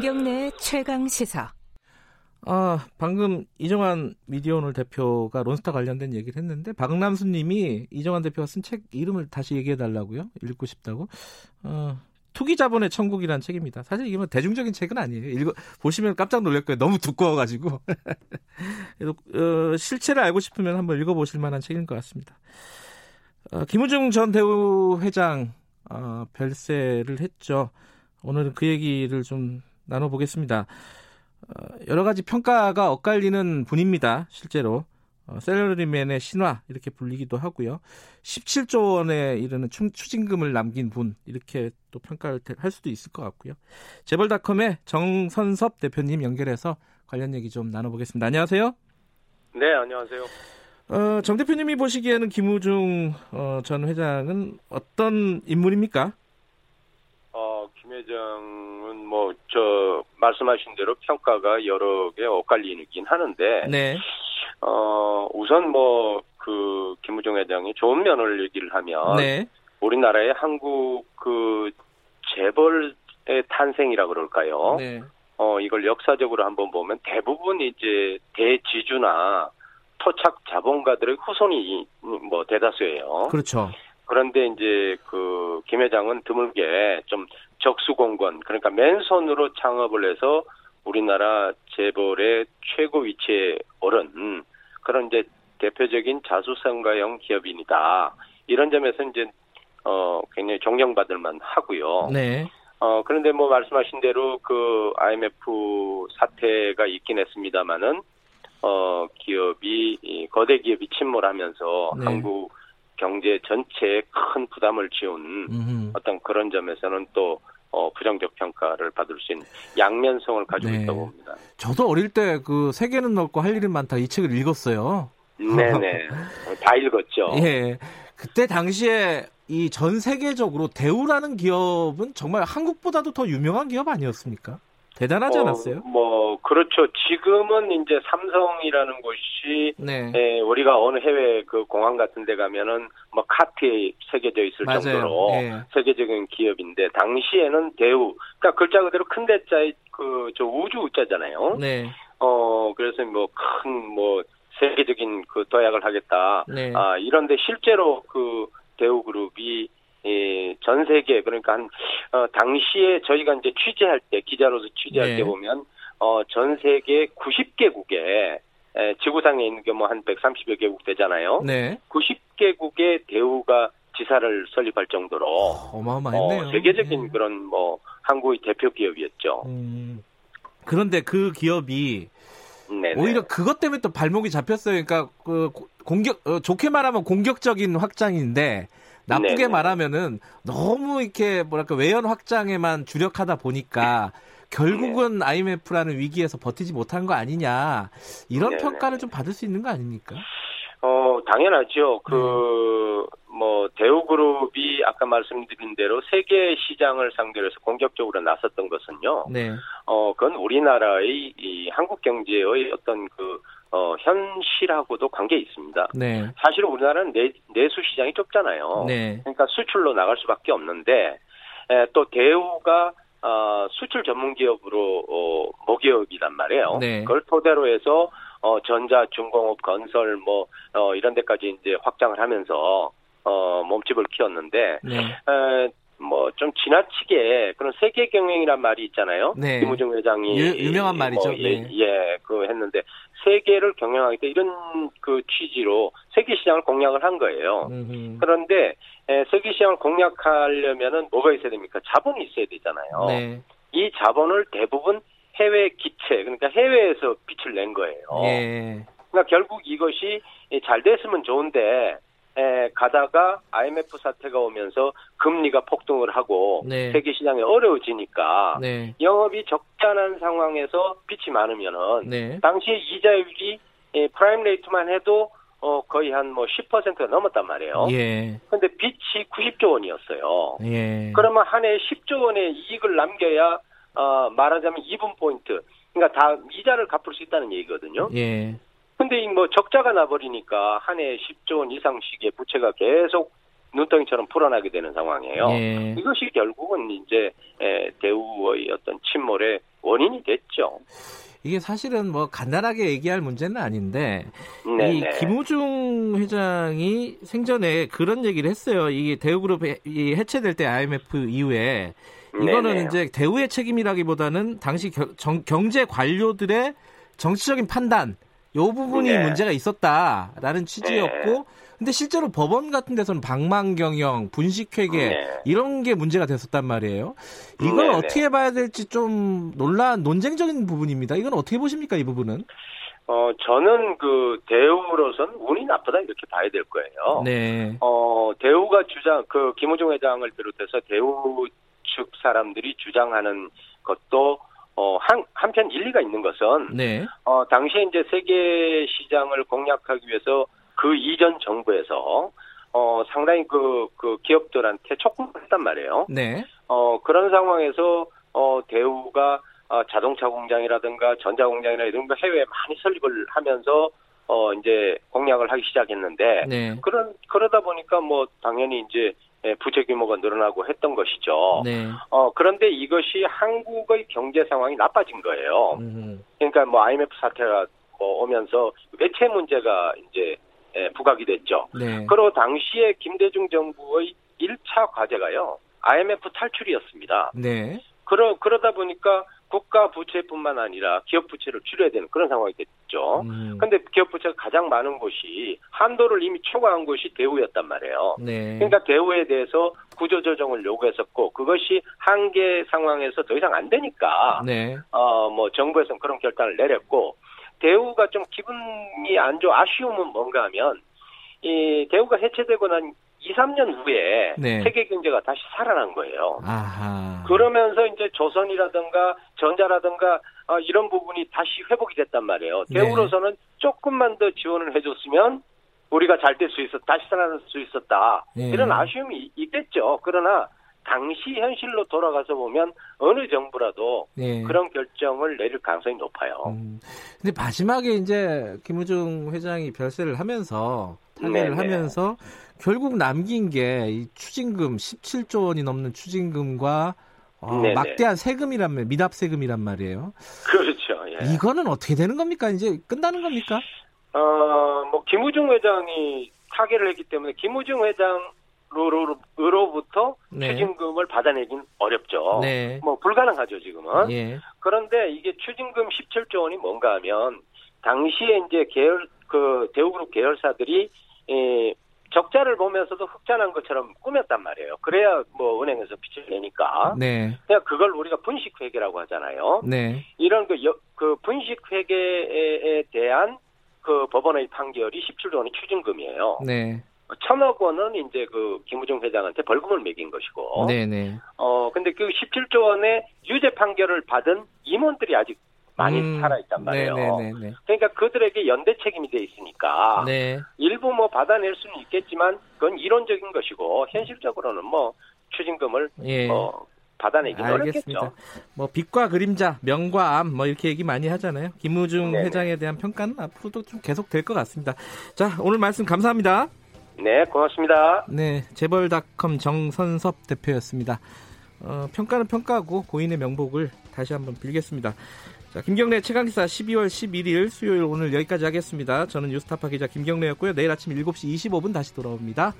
김경래의 최강시사. 아, 방금 이정환 미디어오늘 대표가 론스타 관련된 얘기를 했는데 박남수 님이 이정환 대표가 쓴 책 이름을 다시 얘기해달라고요. 읽고 싶다고. 투기자본의 천국이라는 책입니다. 사실 이게 뭐 대중적인 책은 아니에요. 보시면 깜짝 놀랄 거예요. 너무 두꺼워가지고. 실체를 알고 싶으면 한번 읽어보실 만한 책인 것 같습니다. 김우중 전 대우 회장 별세를 했죠. 오늘은 그 얘기를 좀 나눠보겠습니다. 여러 가지 평가가 엇갈리는 분입니다. 실제로 셀러리맨의 신화 이렇게 불리기도 하고요. 17조 원에 이르는 추징금을 남긴 분 이렇게 또 평가를 할 수도 있을 것 같고요. 재벌닷컴의 정선섭 대표님 연결해서 관련 얘기 좀 나눠보겠습니다. 안녕하세요. 네, 안녕하세요. 정 대표님이 보시기에는 김우중 전 회장은 어떤 인물입니까? 김 회장은 뭐 저 말씀하신 대로 평가가 여러 개 엇갈리긴 하는데, 네. 우선 뭐 그 김우중 회장이 좋은 면을 얘기를 하면, 네. 우리나라의 한국 그 재벌의 탄생이라 그럴까요? 네. 이걸 역사적으로 한번 보면 대부분 이제 대지주나 토착 자본가들의 후손이 뭐 대다수예요. 그렇죠. 그런데 이제 그 김 회장은 드물게 좀 적수공권, 그러니까 맨손으로 창업을 해서 우리나라 재벌의 최고 위치에 오른 그런 이제 대표적인 자수성가형 기업인이다. 이런 점에서 이제 굉장히 존경받을 만 하고요. 네. 그런데 뭐 말씀하신 대로 그 IMF 사태가 있긴 했습니다만은 기업이 거대 기업이 침몰하면서, 네. 한국 경제 전체에 큰 부담을 지운 어떤 그런 점에서는 또 부정적 평가를 받을 수 있는 양면성을 가지고, 네. 있다고 봅니다. 저도 어릴 때 그 세계는 넓고 할 일은 많다 이 책을 읽었어요. 네네. 다 읽었죠. 예. 그때 당시에 이 전 세계적으로 대우라는 기업은 정말 한국보다도 더 유명한 기업 아니었습니까? 대단하지 않았어요? 뭐 그렇죠. 지금은 이제 삼성이라는 곳이, 네. 우리가 어느 해외 그 공항 같은 데 가면은 뭐 카트에 새겨져 있을, 맞아요. 정도로, 네. 세계적인 기업인데 당시에는 대우, 그러니까 글자 그대로 큰 대자의 그 저 우주 우자잖아요. 네. 그래서 뭐 큰 뭐 세계적인 그 도약을 하겠다. 네. 아, 이런데 실제로 그 대우 그룹이 전 세계, 그러니까 당시에 저희가 이제 취재할 때, 기자로서 취재할, 네. 때 보면, 전 세계 90개국에, 지구상에 있는 게 뭐 한 130여 개국 되잖아요. 네. 90개국의 대우가 지사를 설립할 정도로. 어마어마했네요. 세계적인, 네. 그런 뭐, 한국의 대표 기업이었죠. 그런데 그 기업이, 네네. 오히려 그것 때문에 또 발목이 잡혔어요. 그러니까, 그, 좋게 말하면 공격적인 확장인데, 나쁘게, 네네. 말하면은 너무 이렇게 뭐랄까 외연 확장에만 주력하다 보니까 결국은, 네. IMF라는 위기에서 버티지 못한 거 아니냐 이런, 네네. 평가를 좀 받을 수 있는 거 아닙니까? 당연하죠. 그 뭐 대우그룹이 아까 말씀드린 대로 세계 시장을 상대로 해서 공격적으로 나섰던 것은요. 네. 그건 우리나라의 이 한국 경제의 어떤 그 현실하고도 관계 있습니다. 네. 사실 우리나라는 내수 시장이 좁잖아요. 네. 그러니까 수출로 나갈 수밖에 없는데, 또 대우가 수출 전문 기업으로 모기업이란 말이에요. 네. 그걸 토대로 해서 전자, 중공업, 건설 뭐 이런 데까지 이제 확장을 하면서 몸집을 키웠는데, 네. 뭐 좀 지나치게 그런 세계 경영이란 말이 있잖아요. 네. 김우중 회장이 유명한 말이죠. 그 했는데 세계를 경영하겠다 이런 그 취지로 세계 시장을 공략을 한 거예요. 그런데 세계 시장을 공략하려면은 뭐가 있어야 됩니까? 자본이 있어야 되잖아요. 네. 이 자본을 대부분 해외 기체, 그러니까 해외에서 빛을 낸 거예요. 네. 그러니까 결국 이것이 잘 됐으면 좋은데 가다가 IMF 사태가 오면서 금리가 폭등을 하고, 네. 세계 시장이 어려워지니까, 네. 영업이 적잖은 상황에서 빚이 많으면은, 네. 당시에 이자율이 프라임 레이트만 해도 거의 한 뭐 10%가 넘었단 말이에요. 예. 근데 빚이 90조 원이었어요. 예. 그러면 한 해 10조 원의 이익을 남겨야 말하자면 2분 포인트. 그러니까 다 이자를 갚을 수 있다는 얘기거든요. 예. 근데 뭐 적자가 나버리니까 한 해 10조 원 이상씩의 부채가 계속 눈덩이처럼 풀어나게 되는 상황이에요. 예. 이것이 결국은 이제 대우의 어떤 침몰의 원인이 됐죠. 이게 사실은 뭐 간단하게 얘기할 문제는 아닌데, 네네. 이 김우중 회장이 생전에 그런 얘기를 했어요. 이 대우그룹이 해체될 때 IMF 이후에 이거는 네네. 이제 대우의 책임이라기보다는 당시 경제 관료들의 정치적인 판단, 요 부분이 네. 문제가 있었다라는 취지였고, 네. 근데 실제로 법원 같은 데서는 방망경영, 분식회계 네. 이런 게 문제가 됐었단 말이에요. 이걸 네. 어떻게 봐야 될지 좀 논쟁적인 부분입니다. 이건 어떻게 보십니까, 이 부분은? 저는 그 대우로선 운이 나쁘다 이렇게 봐야 될 거예요. 네. 대우가 그 김우중 회장을 비롯해서 대우 측 사람들이 주장하는 것도 한편 일리가 있는 것은 네. 당시에 이제 세계 시장을 공략하기 위해서 그 이전 정부에서 상당히 그 기업들한테 촉구를 했단 말이에요. 네. 그런 상황에서 대우가 자동차 공장이라든가 전자 공장이나 이런 거 해외에 많이 설립을 하면서 이제 공략을 하기 시작했는데 네. 그러다 보니까 뭐 당연히 이제 부채 규모가 늘어나고 했던 것이죠. 네. 그런데 이것이 한국의 경제 상황이 나빠진 거예요. 그러니까 뭐 IMF 사태가 오면서 외채 문제가 이제 부각이 됐죠. 네. 그리고 당시에 김대중 정부의 1차 과제가요, IMF 탈출이었습니다. 네. 그러다 보니까 국가 부채뿐만 아니라 기업 부채를 줄여야 되는 그런 상황이 됐죠. 그런데 기업 부채가 가장 많은 곳이 한도를 이미 초과한 곳이 대우였단 말이에요. 네. 그러니까 대우에 대해서 구조조정을 요구했었고 그것이 한계 상황에서 더 이상 안 되니까 네. 정부에서는 그런 결단을 내렸고 대우가 좀 기분이 안 좋아 아쉬움은 뭔가 하면 이 대우가 해체되고 난 2-3년 후에 네. 세계 경제가 다시 살아난 거예요. 아하. 그러면서 이제 조선이라든가 전자라든가 이런 부분이 다시 회복이 됐단 말이에요. 대우로서는 네. 조금만 더 지원을 해줬으면 우리가 잘 될 수 있었다, 다시 살아날 수 있었다. 네. 이런 아쉬움이 있겠죠. 그러나 당시 현실로 돌아가서 보면 어느 정부라도 네. 그런 결정을 내릴 가능성이 높아요. 근데 마지막에 이제 김우중 회장이 별세를 하면서 탈퇴를 하면서 결국 남긴 게 이 추징금 17조 원이 넘는 추징금과 막대한 세금이란 미납 세금이란 말이에요. 그렇죠. 예. 이거는 어떻게 되는 겁니까? 이제 끝나는 겁니까? 뭐 김우중 회장이 타계를 했기 때문에 김우중 회장 으로부터 네. 추징금을 받아내긴 어렵죠. 네. 뭐 불가능하죠 지금은. 예. 그런데 이게 추징금 17조 원이 뭔가 하면 당시에 이제 대우그룹 계열사들이 적자를 보면서도 흑자난 것처럼 꾸몄단 말이에요. 그래야 뭐 은행에서 빚을 내니까. 네. 그러니까 그걸 우리가 분식회계라고 하잖아요. 네. 이런 그 분식회계에 대한 그 법원의 판결이 17조 원의 추징금이에요. 네. 1,000억 원은 이제 그 김우중 회장한테 벌금을 매긴 것이고. 네네. 근데 그 17조 원의 유죄 판결을 받은 임원들이 아직 많이 살아있단 말이에요. 네네네네. 그러니까 그들에게 연대 책임이 돼 있으니까. 네. 일부 뭐 받아낼 수는 있겠지만 그건 이론적인 것이고 현실적으로는 뭐 추징금을 예. 받아내기 어렵겠죠. 뭐 빛과 그림자, 명과 암, 뭐 이렇게 얘기 많이 하잖아요. 김우중 네네. 회장에 대한 평가는 앞으로도 좀 계속 될 것 같습니다. 자, 오늘 말씀 감사합니다. 네, 고맙습니다. 네, 재벌닷컴 정선섭 대표였습니다. 평가는 평가하고 고인의 명복을 다시 한번 빌겠습니다. 자, 김경래 최강기사 12월 11일 수요일 오늘 여기까지 하겠습니다. 저는 뉴스타파 기자 김경래였고요. 내일 아침 7시 25분 다시 돌아옵니다.